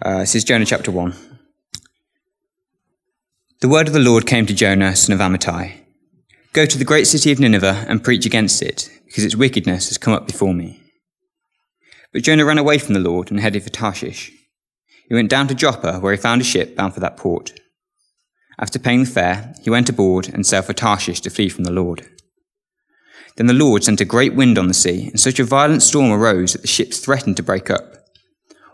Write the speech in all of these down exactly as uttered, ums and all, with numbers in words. Uh, this is Jonah chapter one. The word of the Lord came to Jonah, son of Amittai. Go to the great city of Nineveh and preach against it, because its wickedness has come up before me. But Jonah ran away from the Lord and headed for Tarshish. He went down to Joppa, where he found a ship bound for that port. After paying the fare, he went aboard and sailed for Tarshish to flee from the Lord. Then the Lord sent a great wind on the sea, and such a violent storm arose that the ships threatened to break up.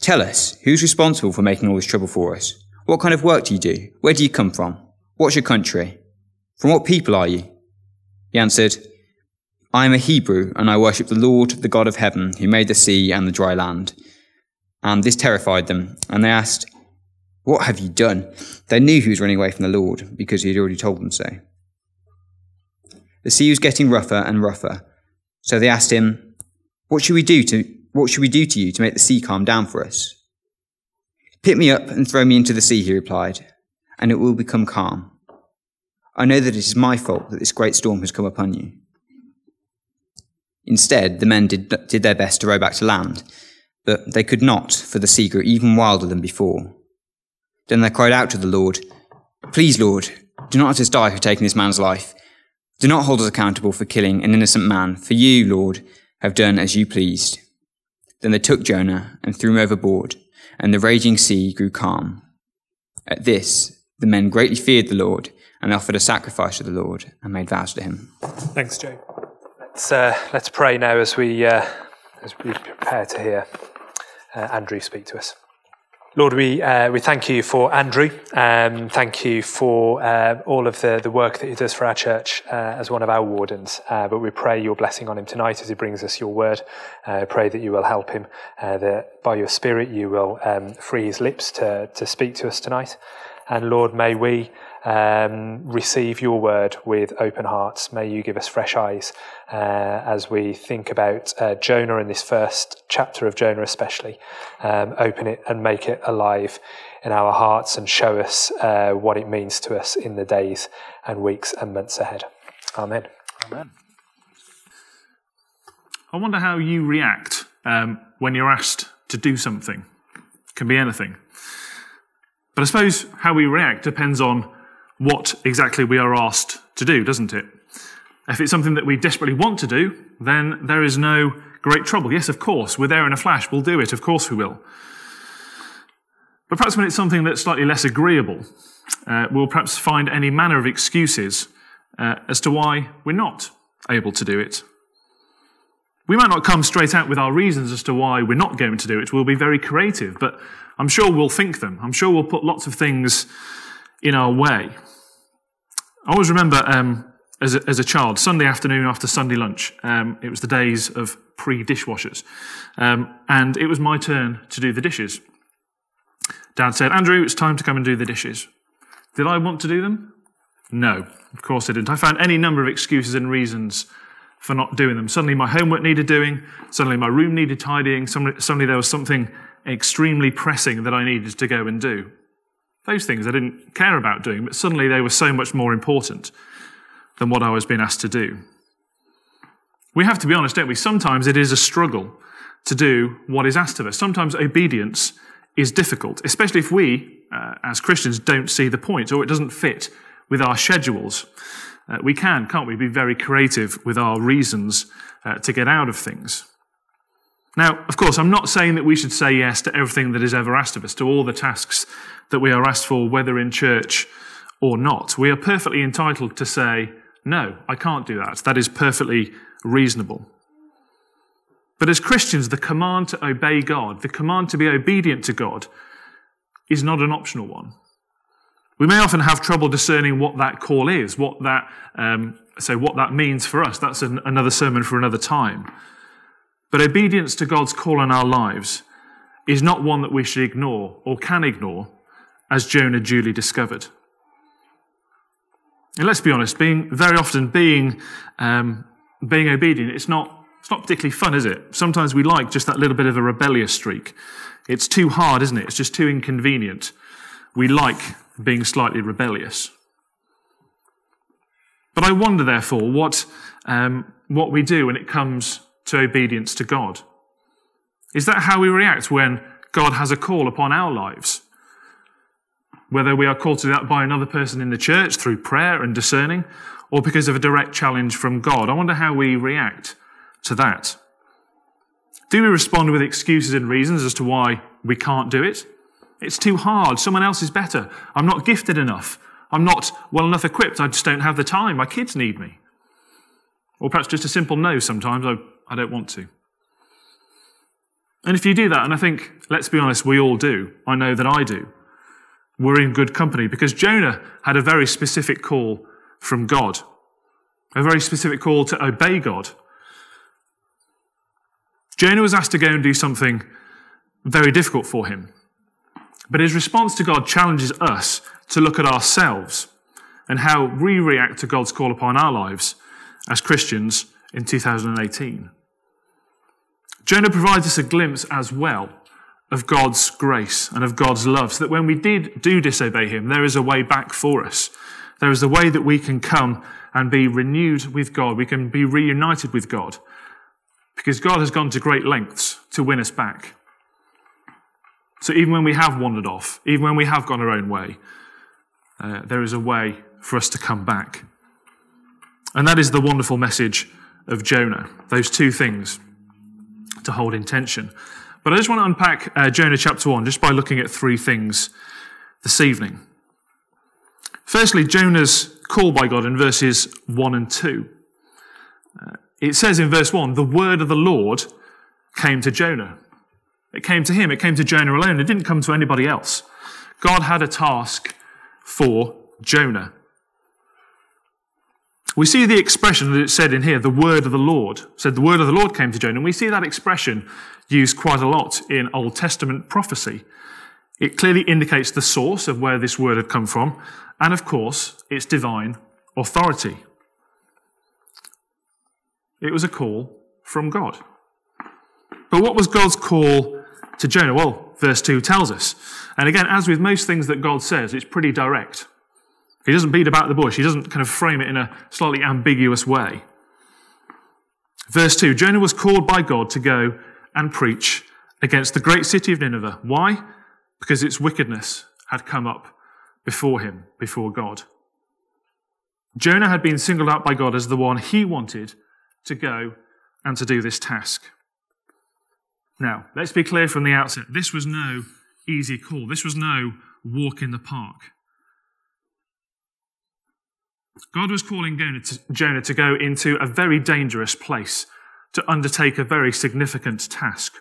"Tell us, who's responsible for making all this trouble for us? What kind of work do you do? Where do you come from? What's your country? From what people are you?" He answered, "I am a Hebrew, and I worship the Lord, the God of heaven, who made the sea and the dry land." And this terrified them, and they asked, "What have you done?" They knew he was running away from the Lord, because he had already told them so. The sea was getting rougher and rougher, so they asked him, "What should we do to what should we do to you to make the sea calm down for us?" "Pick me up and throw me into the sea," he replied, "and it will become calm. I know that it is my fault that this great storm has come upon you." Instead, the men did, did their best to row back to land, but they could not, for the sea grew even wilder than before. Then they cried out to the Lord, "Please, Lord, do not let us die for taking this man's life. Do not hold us accountable for killing an innocent man, for you, Lord, have done as you pleased." Then they took Jonah and threw him overboard, and the raging sea grew calm. At this, the men greatly feared the Lord, and offered a sacrifice to the Lord, and made vows to him. Thanks, Joe. Let's, uh, let's pray now as we, uh, as we prepare to hear uh, Andrew speak to us. Lord, we uh, we thank you for Andrew. Um, thank you for uh, all of the, the work that he does for our church uh, as one of our wardens. Uh, but we pray your blessing on him tonight as he brings us your word. Uh, pray that you will help him, uh, that by your spirit you will um, free his lips to, to speak to us tonight. And Lord, may we um, receive your word with open hearts. May you give us fresh eyes uh, as we think about uh, Jonah and this first chapter of Jonah especially. Um, open it and make it alive in our hearts and show us uh, what it means to us in the days and weeks and months ahead. Amen. Amen. I wonder how you react um, when you're asked to do something. It can be anything. But I suppose how we react depends on what exactly we are asked to do, doesn't it? If it's something that we desperately want to do, then there is no great trouble. Yes, of course, we're there in a flash, we'll do it, of course we will. But perhaps when it's something that's slightly less agreeable, uh, we'll perhaps find any manner of excuses uh, as to why we're not able to do it. We might not come straight out with our reasons as to why we're not going to do it. We'll be very creative, but I'm sure we'll think them. I'm sure we'll put lots of things in our way. I always remember um, as, a, as a child, Sunday afternoon after Sunday lunch, um, it was the days of pre-dishwashers, um, and it was my turn to do the dishes. Dad said, "Andrew, it's time to come and do the dishes." Did I want to do them? No, of course I didn't. I found any number of excuses and reasons for not doing them. Suddenly my homework needed doing, suddenly my room needed tidying, suddenly there was something extremely pressing that I needed to go and do. Those things I didn't care about doing, but suddenly they were so much more important than what I was being asked to do. We have to be honest, don't we? Sometimes it is a struggle to do what is asked of us. Sometimes obedience is difficult, especially if we, uh, as Christians, don't see the point, or it doesn't fit with our schedules. Uh, we can, can't we, be very creative with our reasons uh, to get out of things. Now, of course, I'm not saying that we should say yes to everything that is ever asked of us, to all the tasks that we are asked for, whether in church or not. We are perfectly entitled to say, "No, I can't do that." That is perfectly reasonable. But as Christians, the command to obey God, the command to be obedient to God, is not an optional one. We may often have trouble discerning what that call is, what that um, so what that means for us. That's an, another sermon for another time. But obedience to God's call in our lives is not one that we should ignore or can ignore as Jonah duly discovered. And let's be honest, being very often being um, being obedient, it's not it's not particularly fun, is it? Sometimes we like just that little bit of a rebellious streak. It's too hard, isn't it? It's just too inconvenient. We like being slightly rebellious. But I wonder, therefore, what um, what we do when it comes to obedience to God. Is that how we react when God has a call upon our lives? Whether we are called to that by another person in the church through prayer and discerning, or because of a direct challenge from God. I wonder how we react to that. Do we respond with excuses and reasons as to why we can't do it? It's too hard. Someone else is better. I'm not gifted enough. I'm not well enough equipped. I just don't have the time. My kids need me. Or perhaps just a simple no sometimes. I, I don't want to. And if you do that, and I think, let's be honest, we all do. I know that I do. We're in good company because Jonah had a very specific call from God. A very specific call to obey God. Jonah was asked to go and do something very difficult for him. But his response to God challenges us to look at ourselves and how we react to God's call upon our lives as Christians in two thousand eighteen. Jonah provides us a glimpse as well of God's grace and of God's love, so that when we did do disobey him, there is a way back for us. There is a way that we can come and be renewed with God. We can be reunited with God because God has gone to great lengths to win us back. So even when we have wandered off, even when we have gone our own way, uh, there is a way for us to come back. And that is the wonderful message of Jonah, those two things to hold in tension. But I just want to unpack uh, Jonah chapter one just by looking at three things this evening. Firstly, Jonah's call by God in verses one and two. Uh, it says in verse one, the word of the Lord came to Jonah. It came to him. It came to Jonah alone. It didn't come to anybody else. God had a task for Jonah. We see the expression that it said in here, the word of the Lord. It said the word of the Lord came to Jonah. And we see that expression used quite a lot in Old Testament prophecy. It clearly indicates the source of where this word had come from. And of course, its divine authority. It was a call from God. But what was God's call to Jonah? Well, verse two tells us. And again, as with most things that God says, it's pretty direct. He doesn't beat about the bush. He doesn't kind of frame it in a slightly ambiguous way. Verse two, Jonah was called by God to go and preach against the great city of Nineveh. Why? Because its wickedness had come up before him, before God. Jonah had been singled out by God as the one he wanted to go and to do this task. Now, let's be clear from the outset, this was no easy call. This was no walk in the park. God was calling Jonah to go into a very dangerous place to undertake a very significant task.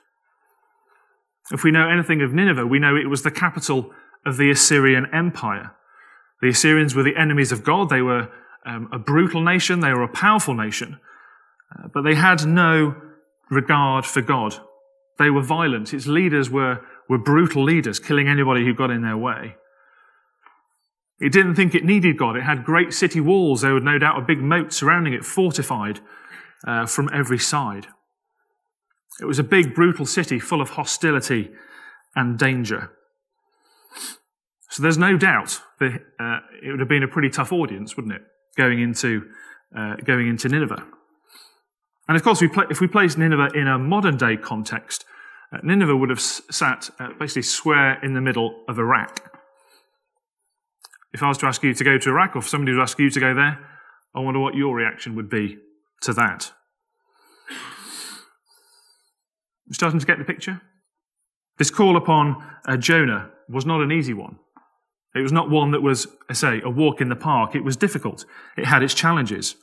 If we know anything of Nineveh, we know it was the capital of the Assyrian Empire. The Assyrians were the enemies of God. They were um, a brutal nation. They were a powerful nation. Uh, but they had no regard for God. They were violent. Its leaders were, were brutal leaders, killing anybody who got in their way. It didn't think it needed God. It had great city walls. There was no doubt a big moat surrounding it, fortified uh, from every side. It was a big, brutal city full of hostility and danger. So there's no doubt that uh, it would have been a pretty tough audience, wouldn't it, going into, uh, going into Nineveh. And of course, if we place Nineveh in a modern-day context, Nineveh would have sat uh, basically square in the middle of Iraq. If I was to ask you to go to Iraq, or if somebody would ask you to go there, I wonder what your reaction would be to that. You starting to get the picture? This call upon uh, Jonah was not an easy one. It was not one that was, I say, a walk in the park. It was difficult. It had its challenges.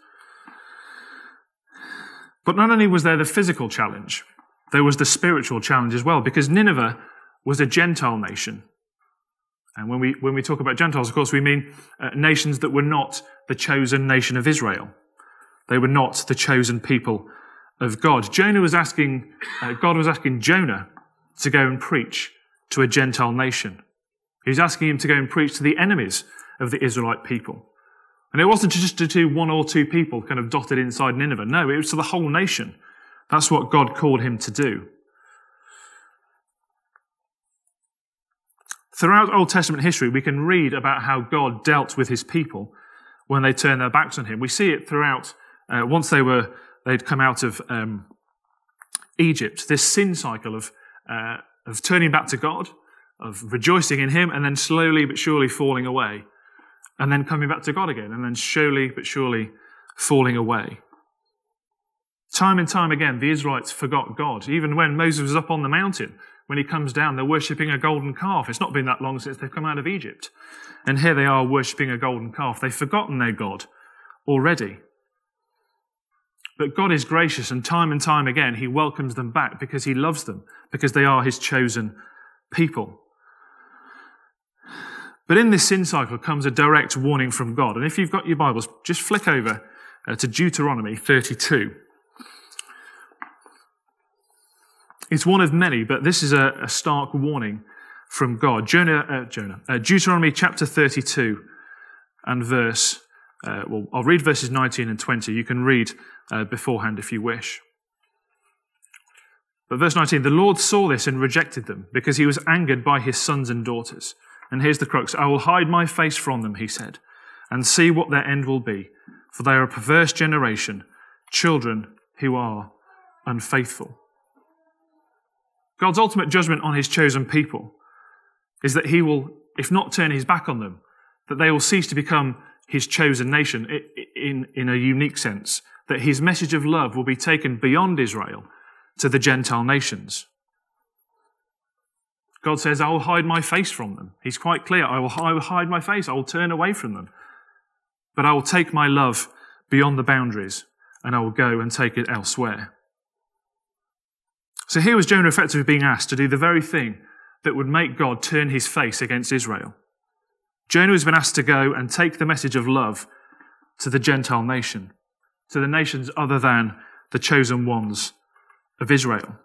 But not only was there the physical challenge, there was the spiritual challenge as well, because Nineveh was a Gentile nation. And when we, when we talk about Gentiles, of course, we mean uh, nations that were not the chosen nation of Israel. They were not the chosen people of God. Jonah was asking, uh, God was asking Jonah to go and preach to a Gentile nation, He was asking him to go and preach to the enemies of the Israelite people. And it wasn't just to one or two people kind of dotted inside Nineveh. No, it was to the whole nation. That's what God called him to do. Throughout Old Testament history, we can read about how God dealt with his people when they turned their backs on him. We see it throughout, uh, once they were, they'd come out of um, Egypt, this sin cycle of, uh, of turning back to God, of rejoicing in him, and then slowly but surely falling away, and then coming back to God again, and then slowly but surely falling away. Time and time again, the Israelites forgot God. Even when Moses was up on the mountain, when he comes down, they're worshipping a golden calf. It's not been that long since they've come out of Egypt. And here they are worshipping a golden calf. They've forgotten their God already. But God is gracious, and time and time again, he welcomes them back because he loves them, because they are his chosen people. But in this sin cycle comes a direct warning from God. And if you've got your Bibles, just flick over to Deuteronomy thirty-two. It's one of many, but this is a, a stark warning from God. Jonah, uh, Jonah, uh, Deuteronomy chapter thirty-two and verse, uh, well, I'll read verses nineteen and twenty. You can read uh, beforehand if you wish. But verse nineteen, the Lord saw this and rejected them because he was angered by his sons and daughters. And here's the crux. I will hide my face from them, he said, and see what their end will be. For they are a perverse generation, children who are unfaithful. God's ultimate judgment on his chosen people is that he will, if not turn his back on them, that they will cease to become his chosen nation in, in a unique sense, that his message of love will be taken beyond Israel to the Gentile nations. God says, I will hide my face from them. He's quite clear. I will, I will hide my face. I will turn away from them. But I will take my love beyond the boundaries, and I will go and take it elsewhere. So here was Jonah effectively being asked to do the very thing that would make God turn his face against Israel. Jonah has been asked to go and take the message of love to the Gentile nation, to the nations other than the chosen ones of Israel.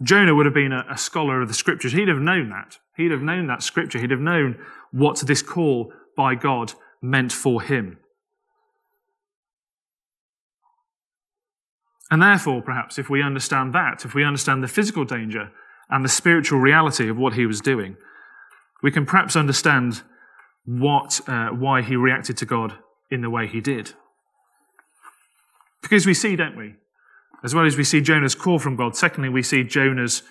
Jonah would have been a, a scholar of the Scriptures. He'd have known that. He'd have known that Scripture. He'd have known what this call by God meant for him. And therefore, perhaps, if we understand that, if we understand the physical danger and the spiritual reality of what he was doing, we can perhaps understand what, uh, why he reacted to God in the way he did. Because we see, don't we, as well as we see Jonah's call from God, secondly, we see Jonah's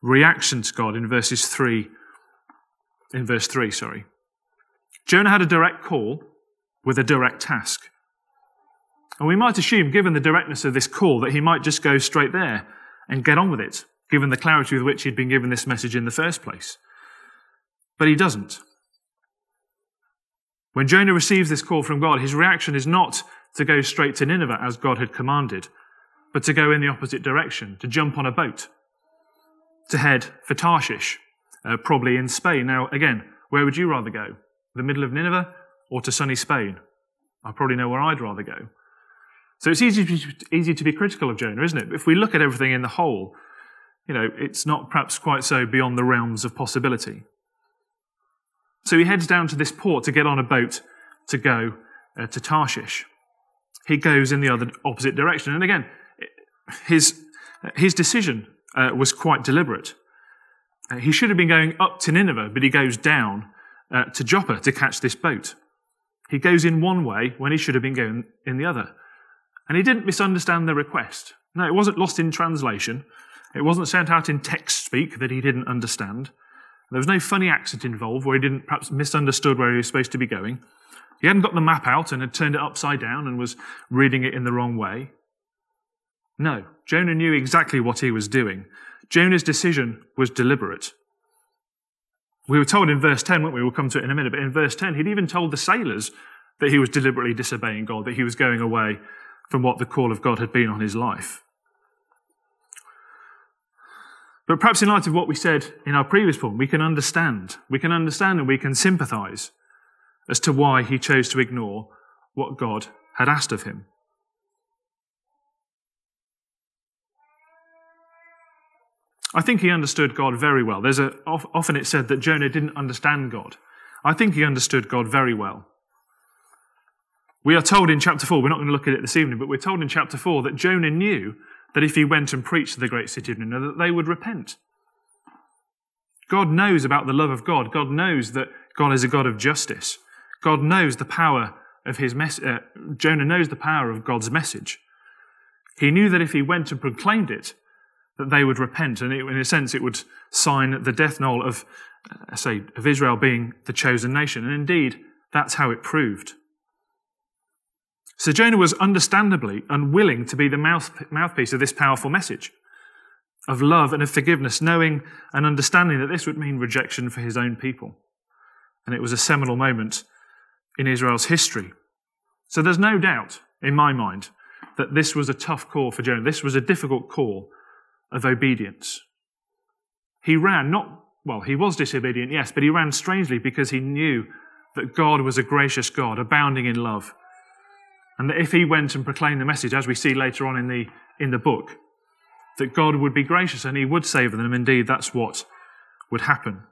reaction to God in verses three, in verse three, sorry. Jonah had a direct call with a direct task. And we might assume, given the directness of this call, that he might just go straight there and get on with it, given the clarity with which he'd been given this message in the first place. But he doesn't. When Jonah receives this call from God, his reaction is not to go straight to Nineveh, as God had commanded, but to go in the opposite direction, to jump on a boat, to head for Tarshish, uh, probably in Spain. Now, again, where would you rather go? The middle of Nineveh or to sunny Spain? I probably know where I'd rather go. So it's easy to, be, easy to be critical of Jonah, isn't it? But if we look at everything in the whole, you know, it's not perhaps quite so beyond the realms of possibility. So he heads down to this port to get on a boat to go uh, to Tarshish. He goes in the other opposite direction. And again, his, his decision uh, was quite deliberate. Uh, he should have been going up to Nineveh, but he goes down uh, to Joppa to catch this boat. He goes in one way when he should have been going in the other. And he didn't misunderstand the request. No, it wasn't lost in translation. It wasn't sent out in text speak that he didn't understand. There was no funny accent involved where he didn't perhaps misunderstood where he was supposed to be going. He hadn't got the map out and had turned it upside down and was reading it in the wrong way. No, Jonah knew exactly what he was doing. Jonah's decision was deliberate. We were told in verse ten, weren't we? We'll come to it in a minute. But in verse ten, he'd even told the sailors that he was deliberately disobeying God, that he was going away from what the call of God had been on his life. But perhaps in light of what we said in our previous point, we can understand, we can understand and we can sympathise as to why he chose to ignore what God had asked of him. I think he understood God very well. There's a, often it's said that Jonah didn't understand God. I think he understood God very well. We are told in chapter four, we're not going to look at it this evening, but we're told in chapter four that Jonah knew that if he went and preached to the great city of Nineveh, that they would repent. God knows about the love of God. God knows that God is a God of justice. God knows the power of his message. Uh, Jonah knows the power of God's message. He knew that if he went and proclaimed it, that they would repent, and it, in a sense it would sign the death knell of, uh, say, of Israel being the chosen nation. And indeed, that's how it proved. So Jonah was understandably unwilling to be the mouth, mouthpiece of this powerful message of love and of forgiveness, knowing and understanding that this would mean rejection for his own people. And it was a seminal moment in Israel's history. So there's no doubt, in my mind, that this was a tough call for Jonah. This was a difficult call of obedience. He ran, not, well, he was disobedient, yes, but he ran strangely because he knew that God was a gracious God, abounding in love. And that if he went and proclaimed the message, as we see later on in the, in the book, that God would be gracious and he would save them. Indeed, that's what would happen.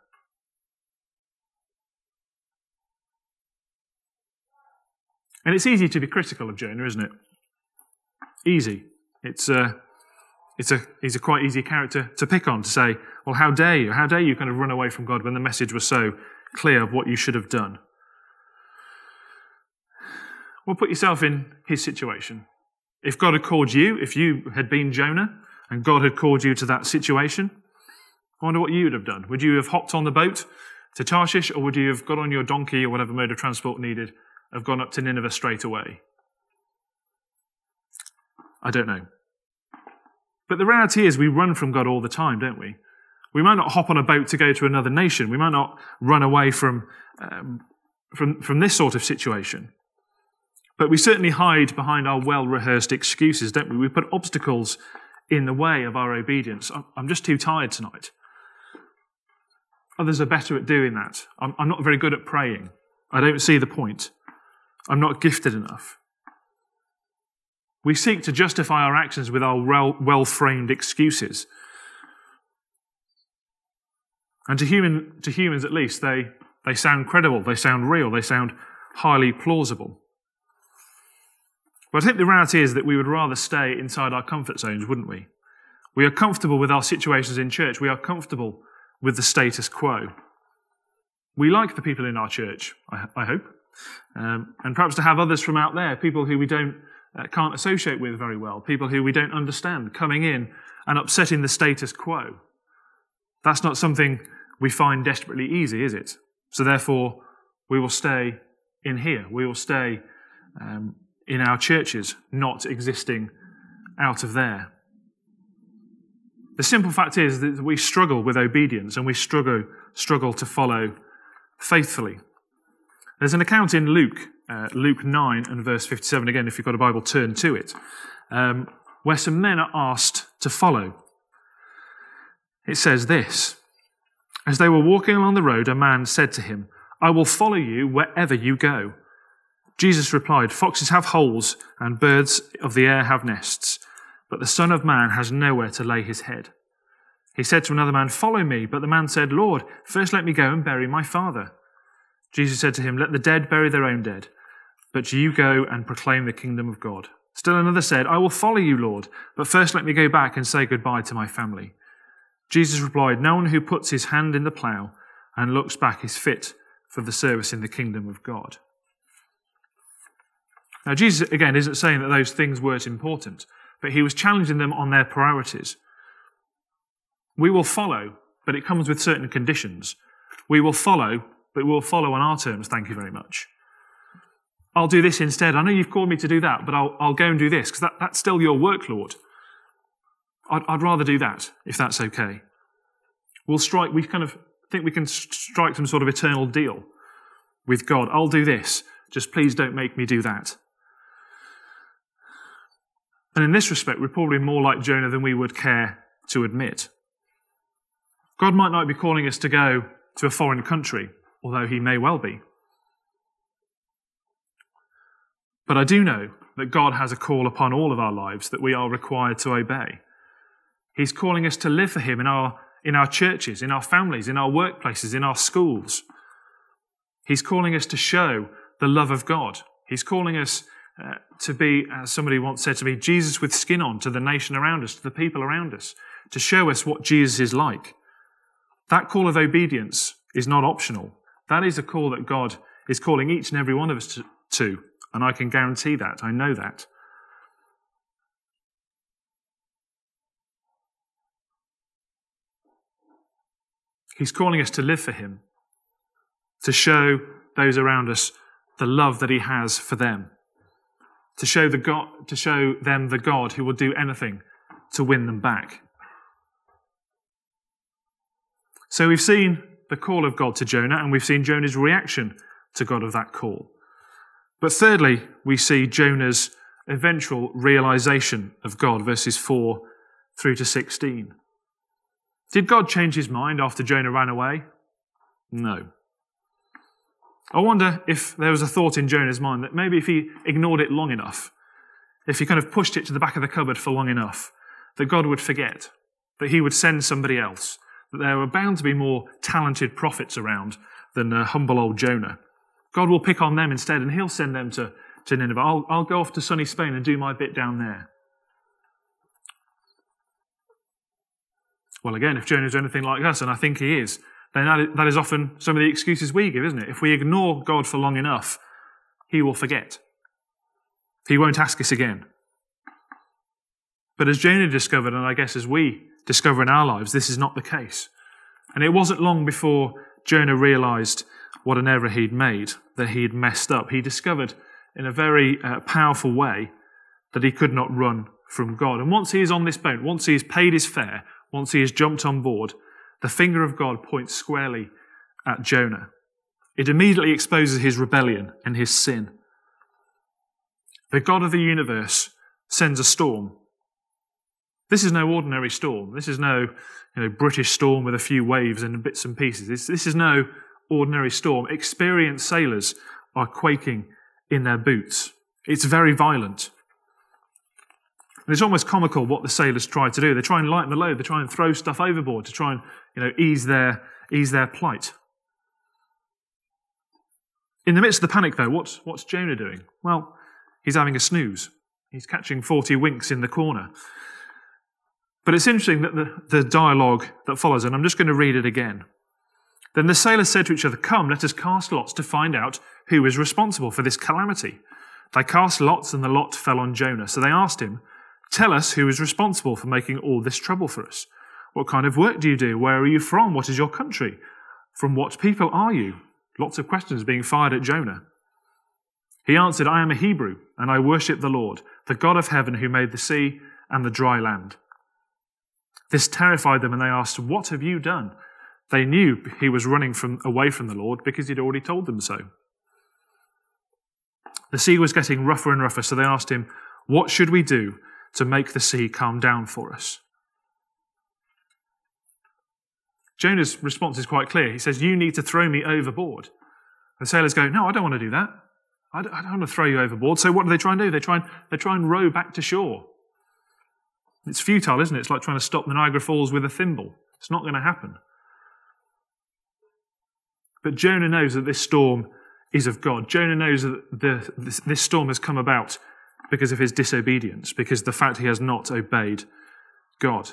And it's easy to be critical of Jonah, isn't it? Easy. It's a, it's a, he's a quite easy character to pick on, to say, well, how dare you? How dare you kind of run away from God when the message was so clear of what you should have done? Well, put yourself in his situation. If God had called you, if you had been Jonah, and God had called you to that situation, I wonder what you would have done. Would you have hopped on the boat to Tarshish, or would you have got on your donkey or whatever mode of transport needed, have gone up to Nineveh straight away? I don't know. But the reality is we run from God all the time, don't we? We might not hop on a boat to go to another nation. We might not run away from, um, from, from this sort of situation. But we certainly hide behind our well-rehearsed excuses, don't we? We put obstacles in the way of our obedience. I'm just too tired tonight. Others are better at doing that. I'm, I'm not very good at praying. I don't see the point. I'm not gifted enough. We seek to justify our actions with our well-framed excuses. And to, human, to humans at least, they, they sound credible, they sound real, they sound highly plausible. But I think the reality is that we would rather stay inside our comfort zones, wouldn't we? We are comfortable with our situations in church. We are comfortable with the status quo. We like the people in our church, I, I hope. Um, and perhaps to have others from out there, people who we don't, uh, can't associate with very well, people who we don't understand, coming in and upsetting the status quo. That's not something we find desperately easy, is it? So therefore, we will stay in here. We will stay... Um, in our churches, not existing out of there. The simple fact is that we struggle with obedience and we struggle struggle to follow faithfully. There's an account in Luke, uh, Luke nine and verse fifty-seven, again, if you've got a Bible, turn to it, um, where some men are asked to follow. It says this, as they were walking along the road, a man said to him, "I will follow you wherever you go." Jesus replied, "Foxes have holes and birds of the air have nests, but the Son of Man has nowhere to lay his head." He said to another man, "Follow me." But the man said, "Lord, first let me go and bury my father." Jesus said to him, "Let the dead bury their own dead, but you go and proclaim the kingdom of God." Still another said, "I will follow you, Lord, but first let me go back and say goodbye to my family." Jesus replied, "No one who puts his hand in the plough and looks back is fit for the service in the kingdom of God." Now, Jesus, again, isn't saying that those things weren't important, but he was challenging them on their priorities. We will follow, but it comes with certain conditions. We will follow, but we'll follow on our terms, thank you very much. I'll do this instead. I know you've called me to do that, but I'll, I'll go and do this, because that, that's still your work, Lord. I'd, I'd rather do that, if that's okay. We'll strike, we kind of think we can strike some sort of eternal deal with God. I'll do this, just please don't make me do that. And in this respect, we're probably more like Jonah than we would care to admit. God might not be calling us to go to a foreign country, although he may well be. But I do know that God has a call upon all of our lives that we are required to obey. He's calling us to live for him in our, in our churches, in our families, in our workplaces, in our schools. He's calling us to show the love of God. He's calling us uh, to be, as somebody once said to me, Jesus with skin on to the nation around us, to the people around us, to show us what Jesus is like. That call of obedience is not optional. That is a call that God is calling each and every one of us to, to and I can guarantee that. I know that. He's calling us to live for him, to show those around us the love that he has for them, to show the God, to show them the God who will do anything to win them back. So we've seen the call of God to Jonah, and we've seen Jonah's reaction to God of that call. But thirdly, we see Jonah's eventual realization of God, verses four through to sixteen. Did God change his mind after Jonah ran away? No. I wonder if there was a thought in Jonah's mind that maybe if he ignored it long enough, if he kind of pushed it to the back of the cupboard for long enough, that God would forget, that he would send somebody else, that there were bound to be more talented prophets around than uh, humble old Jonah. God will pick on them instead and he'll send them to, to Nineveh. I'll, I'll go off to sunny Spain and do my bit down there. Well, again, if Jonah's anything like us, and I think he is, then that is often some of the excuses we give, isn't it? If we ignore God for long enough, he will forget. He won't ask us again. But as Jonah discovered, and I guess as we discover in our lives, this is not the case. And it wasn't long before Jonah realised what an error he'd made, that he'd messed up. He discovered in a very uh, powerful way that he could not run from God. And once he is on this boat, once he has paid his fare, once he has jumped on board, the finger of God points squarely at Jonah. It immediately exposes his rebellion and his sin. The God of the universe sends a storm. This is no ordinary storm. This is no, you know, British storm with a few waves and bits and pieces. This, this is no ordinary storm. Experienced sailors are quaking in their boots. It's very violent. And it's almost comical what the sailors try to do. They try and lighten the load. They try and throw stuff overboard to try and, you know, ease their, ease their plight. In the midst of the panic, though, what's, what's Jonah doing? Well, he's having a snooze. He's catching forty winks in the corner. But it's interesting that the, the dialogue that follows, and I'm just going to read it again. Then the sailors said to each other, "Come, let us cast lots to find out who is responsible for this calamity." They cast lots, and the lot fell on Jonah. So they asked him, "Tell us who is responsible for making all this trouble for us. What kind of work do you do? Where are you from? What is your country? From what people are you?" Lots of questions being fired at Jonah. He answered, "I am a Hebrew, and I worship the Lord, the God of heaven who made the sea and the dry land." This terrified them, and they asked, "What have you done?" They knew he was running from, away from the Lord because he'd already told them so. The sea was getting rougher and rougher, so they asked him, "What should we do to make the sea calm down for us?" Jonah's response is quite clear. He says, "You need to throw me overboard." The sailors go, "No, I don't want to do that. I don't, I don't want to throw you overboard." So what do they try and do? They try and, they try and row back to shore. It's futile, isn't it? It's like trying to stop the Niagara Falls with a thimble. It's not going to happen. But Jonah knows that this storm is of God. Jonah knows that the, this, this storm has come about because of his disobedience, because the fact he has not obeyed God.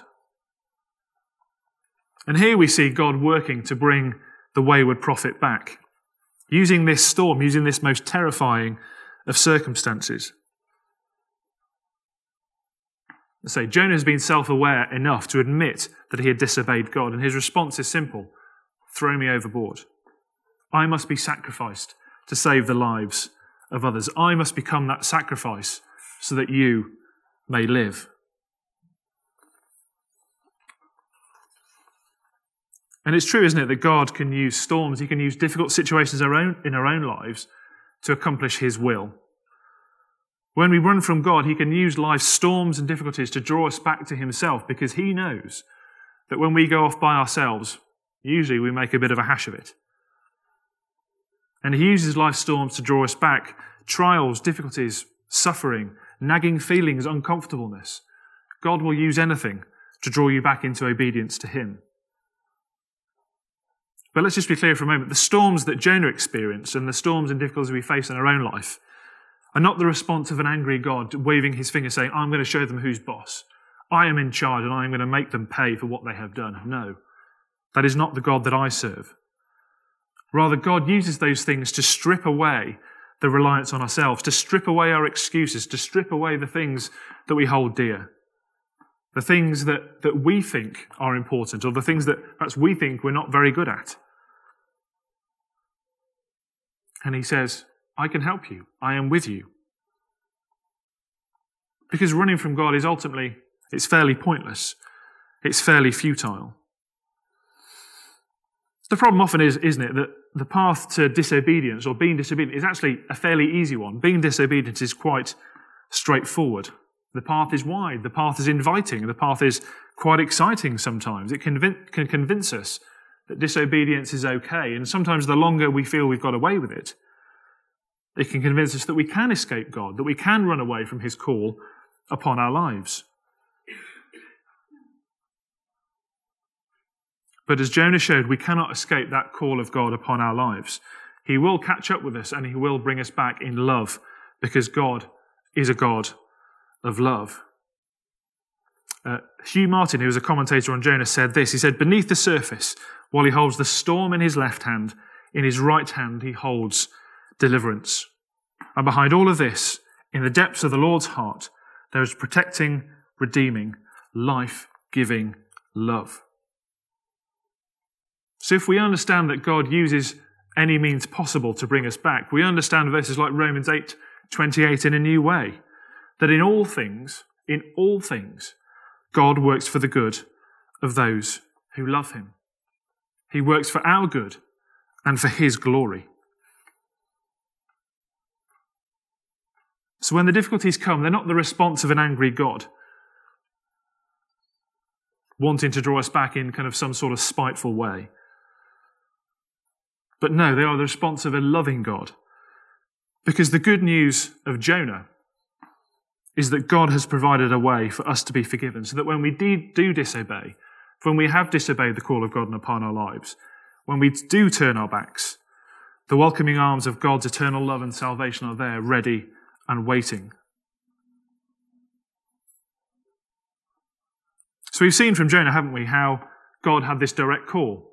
And here we see God working to bring the wayward prophet back, using this storm, using this most terrifying of circumstances. I say, Jonah has been self-aware enough to admit that he had disobeyed God, and his response is simple: throw me overboard. I must be sacrificed to save the lives of others. I must become that sacrifice so that you may live. And it's true, isn't it, that God can use storms, he can use difficult situations in our own, in our own lives to accomplish his will. When we run from God, he can use life's storms and difficulties to draw us back to himself, because he knows that when we go off by ourselves, usually we make a bit of a hash of it. And he uses life's storms to draw us back, trials, difficulties, suffering, nagging feelings, uncomfortableness. God will use anything to draw you back into obedience to him. But let's just be clear for a moment. The storms that Jonah experienced and the storms and difficulties we face in our own life are not the response of an angry God waving his finger saying, I'm going to show them who's boss. I am in charge and I'm going to make them pay for what they have done. No, that is not the God that I serve. Rather, God uses those things to strip away the reliance on ourselves, to strip away our excuses, to strip away the things that we hold dear. The things that, that we think are important, or the things that perhaps we think we're not very good at. And he says, I can help you. I am with you. Because running from God is ultimately, it's fairly pointless. It's fairly futile. The problem often is, isn't it, that the path to disobedience or being disobedient is actually a fairly easy one. Being disobedient is quite straightforward. The path is wide, the path is inviting, the path is quite exciting sometimes. It convin- can convince us that disobedience is okay, and sometimes the longer we feel we've got away with it, it can convince us that we can escape God, that we can run away from his call upon our lives. But as Jonah showed, we cannot escape that call of God upon our lives. He will catch up with us and he will bring us back in love, because God is a God of love. Uh, Hugh Martin, who was a commentator on Jonah, said this. He said, beneath the surface, while he holds the storm in his left hand, in his right hand he holds deliverance. And behind all of this, in the depths of the Lord's heart, there is protecting, redeeming, life-giving love. So if we understand that God uses any means possible to bring us back, we understand verses like Romans eight twenty-eight in a new way. That in all things, in all things, God works for the good of those who love him. He works for our good and for his glory. So when the difficulties come, they're not the response of an angry God wanting to draw us back in kind of some sort of spiteful way. But no, they are the response of a loving God. Because the good news of Jonah is that God has provided a way for us to be forgiven, so that when we do disobey, when we have disobeyed the call of God upon our lives, when we do turn our backs, the welcoming arms of God's eternal love and salvation are there, ready and waiting. So we've seen from Jonah, haven't we, how God had this direct call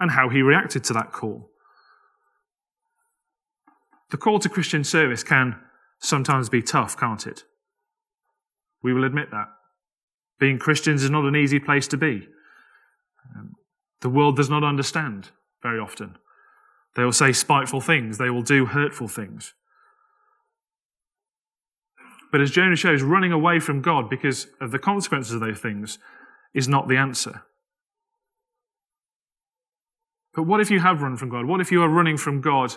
and how he reacted to that call. The call to Christian service can sometimes be tough, can't it? We will admit that. Being Christians is not an easy place to be. Um, the world does not understand very often. They will say spiteful things. They will do hurtful things. But as Jonah shows, running away from God because of the consequences of those things is not the answer. But what if you have run from God? What if you are running from God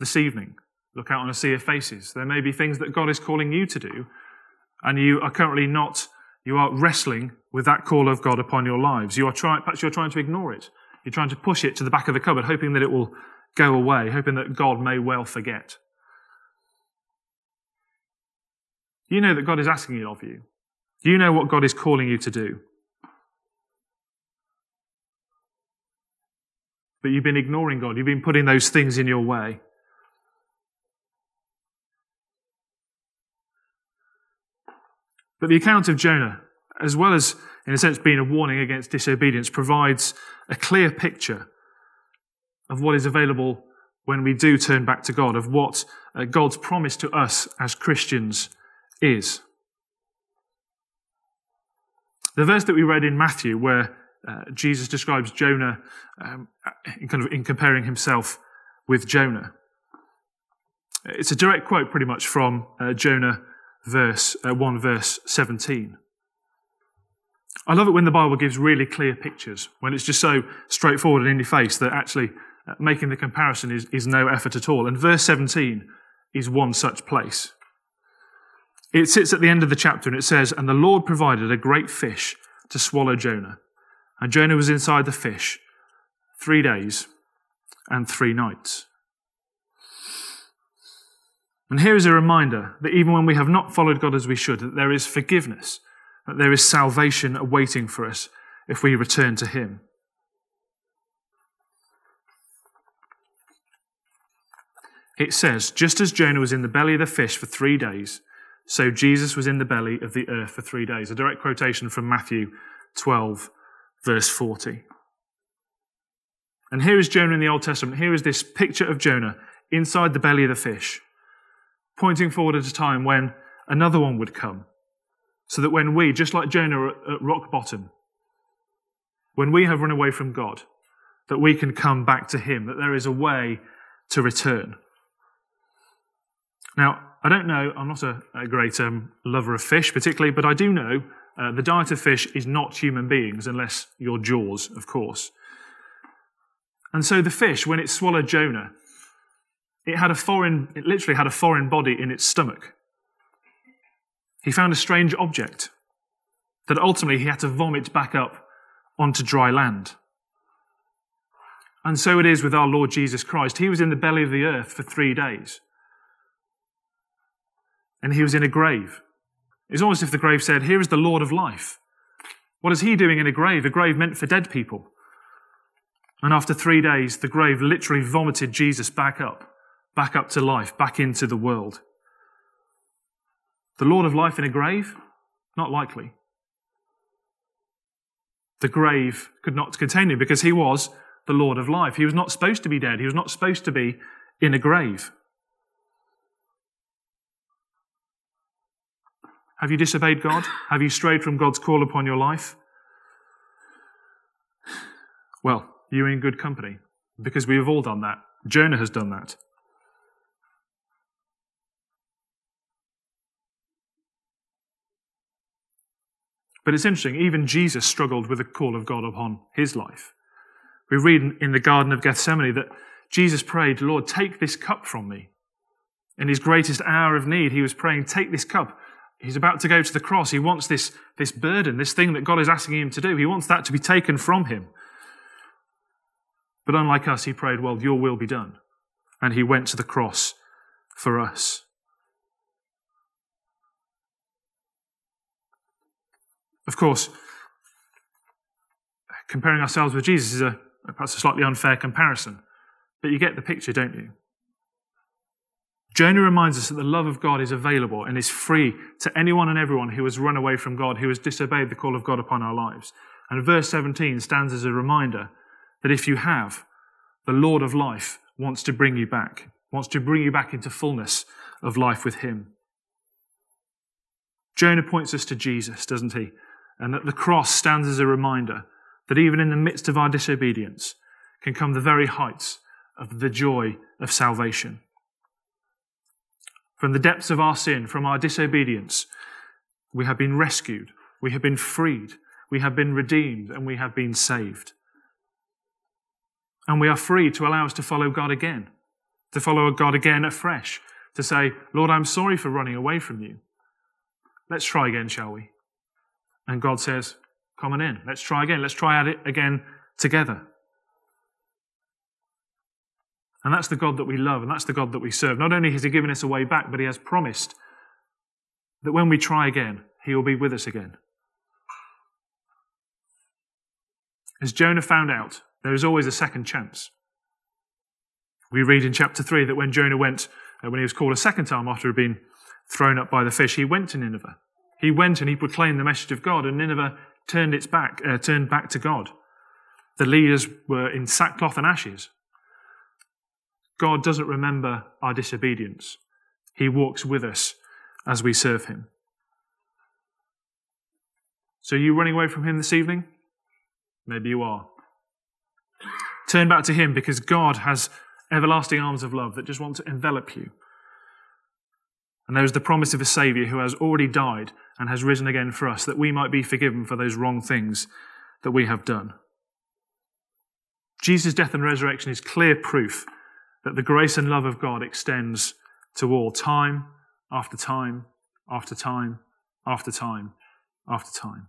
this evening? Look out on a sea of faces. There may be things that God is calling you to do, and you are currently not, you are wrestling with that call of God upon your lives. You are trying, perhaps you're trying to ignore it. You're trying to push it to the back of the cupboard, hoping that it will go away, hoping that God may well forget. You know that God is asking it of you. You know what God is calling you to do. But you've been ignoring God. You've been putting those things in your way. But the account of Jonah, as well as, in a sense, being a warning against disobedience, provides a clear picture of what is available when we do turn back to God, of what God's promise to us as Christians is. The verse that we read in Matthew, where uh, Jesus describes Jonah um, in, kind of in comparing himself with Jonah, it's a direct quote pretty much from uh, Jonah Verse uh, one, verse seventeen. I love it when the Bible gives really clear pictures, when it's just so straightforward and in your face that actually uh, making the comparison is, is no effort at all. And verse seventeen is one such place. It sits at the end of the chapter and it says, "And the Lord provided a great fish to swallow Jonah. And Jonah was inside the fish three days and three nights." And here is a reminder that even when we have not followed God as we should, that there is forgiveness that there is salvation awaiting for us if we return to him. It says, just as Jonah was in the belly of the fish for three days, so Jesus was in the belly of the earth for three days. A direct quotation from Matthew twelve, verse forty. And here is Jonah in the Old Testament. Here is this picture of Jonah inside the belly of the fish, pointing forward at a time when another one would come, so that when we, just like Jonah at rock bottom, when we have run away from God, that we can come back to him, that there is a way to return. Now, I don't know, I'm not a, a great um, lover of fish particularly, but I do know uh, the diet of fish is not human beings, unless you're Jaws, of course. And so the fish, when it swallowed Jonah, it had a foreign, it literally had a foreign body in its stomach. He found a strange object that ultimately he had to vomit back up onto dry land. And so it is with our Lord Jesus Christ. He was in the belly of the earth for three days. And he was in a grave. It's almost as if the grave said, here is the Lord of life. What is he doing in a grave? A grave meant for dead people. And after three days, the grave literally vomited Jesus back up, back up to life, back into the world. The Lord of life in a grave? Not likely. The grave could not contain him because he was the Lord of life. He was not supposed to be dead. He was not supposed to be in a grave. Have you disobeyed God? Have you strayed from God's call upon your life? Well, you're in good company, because we have all done that. Jonah has done that. But it's interesting, even Jesus struggled with the call of God upon his life. We read in the Garden of Gethsemane that Jesus prayed, Lord, take this cup from me. In his greatest hour of need, he was praying, take this cup. He's about to go to the cross. He wants this, this burden, this thing that God is asking him to do. He wants that to be taken from him. But unlike us, he prayed, well, your will be done. And he went to the cross for us. Of course, comparing ourselves with Jesus is a, perhaps a slightly unfair comparison, but you get the picture, don't you? Jonah reminds us that the love of God is available and is free to anyone and everyone who has run away from God, who has disobeyed the call of God upon our lives. And verse seventeen stands as a reminder that if you have, the Lord of life wants to bring you back, wants to bring you back into fullness of life with him. Jonah points us to Jesus, doesn't he? And that the cross stands as a reminder that even in the midst of our disobedience can come the very heights of the joy of salvation. From the depths of our sin, from our disobedience, we have been rescued, we have been freed, we have been redeemed, and we have been saved. And we are free to allow us to follow God again, to follow God again afresh, to say, Lord, I'm sorry for running away from you. Let's try again, shall we? And God says, come on in, let's try again, let's try at it again together. And that's the God that we love, and that's the God that we serve. Not only has he given us a way back, but he has promised that when we try again, he will be with us again. As Jonah found out, there is always a second chance. We read in chapter three that when Jonah went, uh, when he was called a second time after being thrown up by the fish, he went to Nineveh. He went and he proclaimed the message of God, and Nineveh turned its back, uh, turned back to God. The leaders were in sackcloth and ashes. God doesn't remember our disobedience. He walks with us as we serve him. So are you running away from him this evening? Maybe you are. Turn back to him, because God has everlasting arms of love that just want to envelop you. And there is the promise of a Saviour who has already died and has risen again for us, that we might be forgiven for those wrong things that we have done. Jesus' death and resurrection is clear proof that the grace and love of God extends to all, time after time, after time, after time, after time.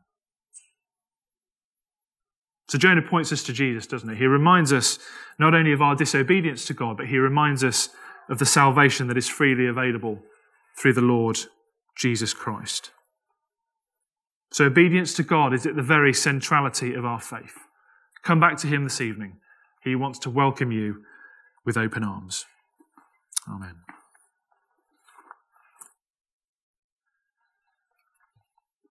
So Jonah points us to Jesus, doesn't he? He reminds us not only of our disobedience to God, but he reminds us of the salvation that is freely available through the Lord Jesus Christ. So obedience to God is at the very centrality of our faith. Come back to him this evening. He wants to welcome you with open arms. Amen.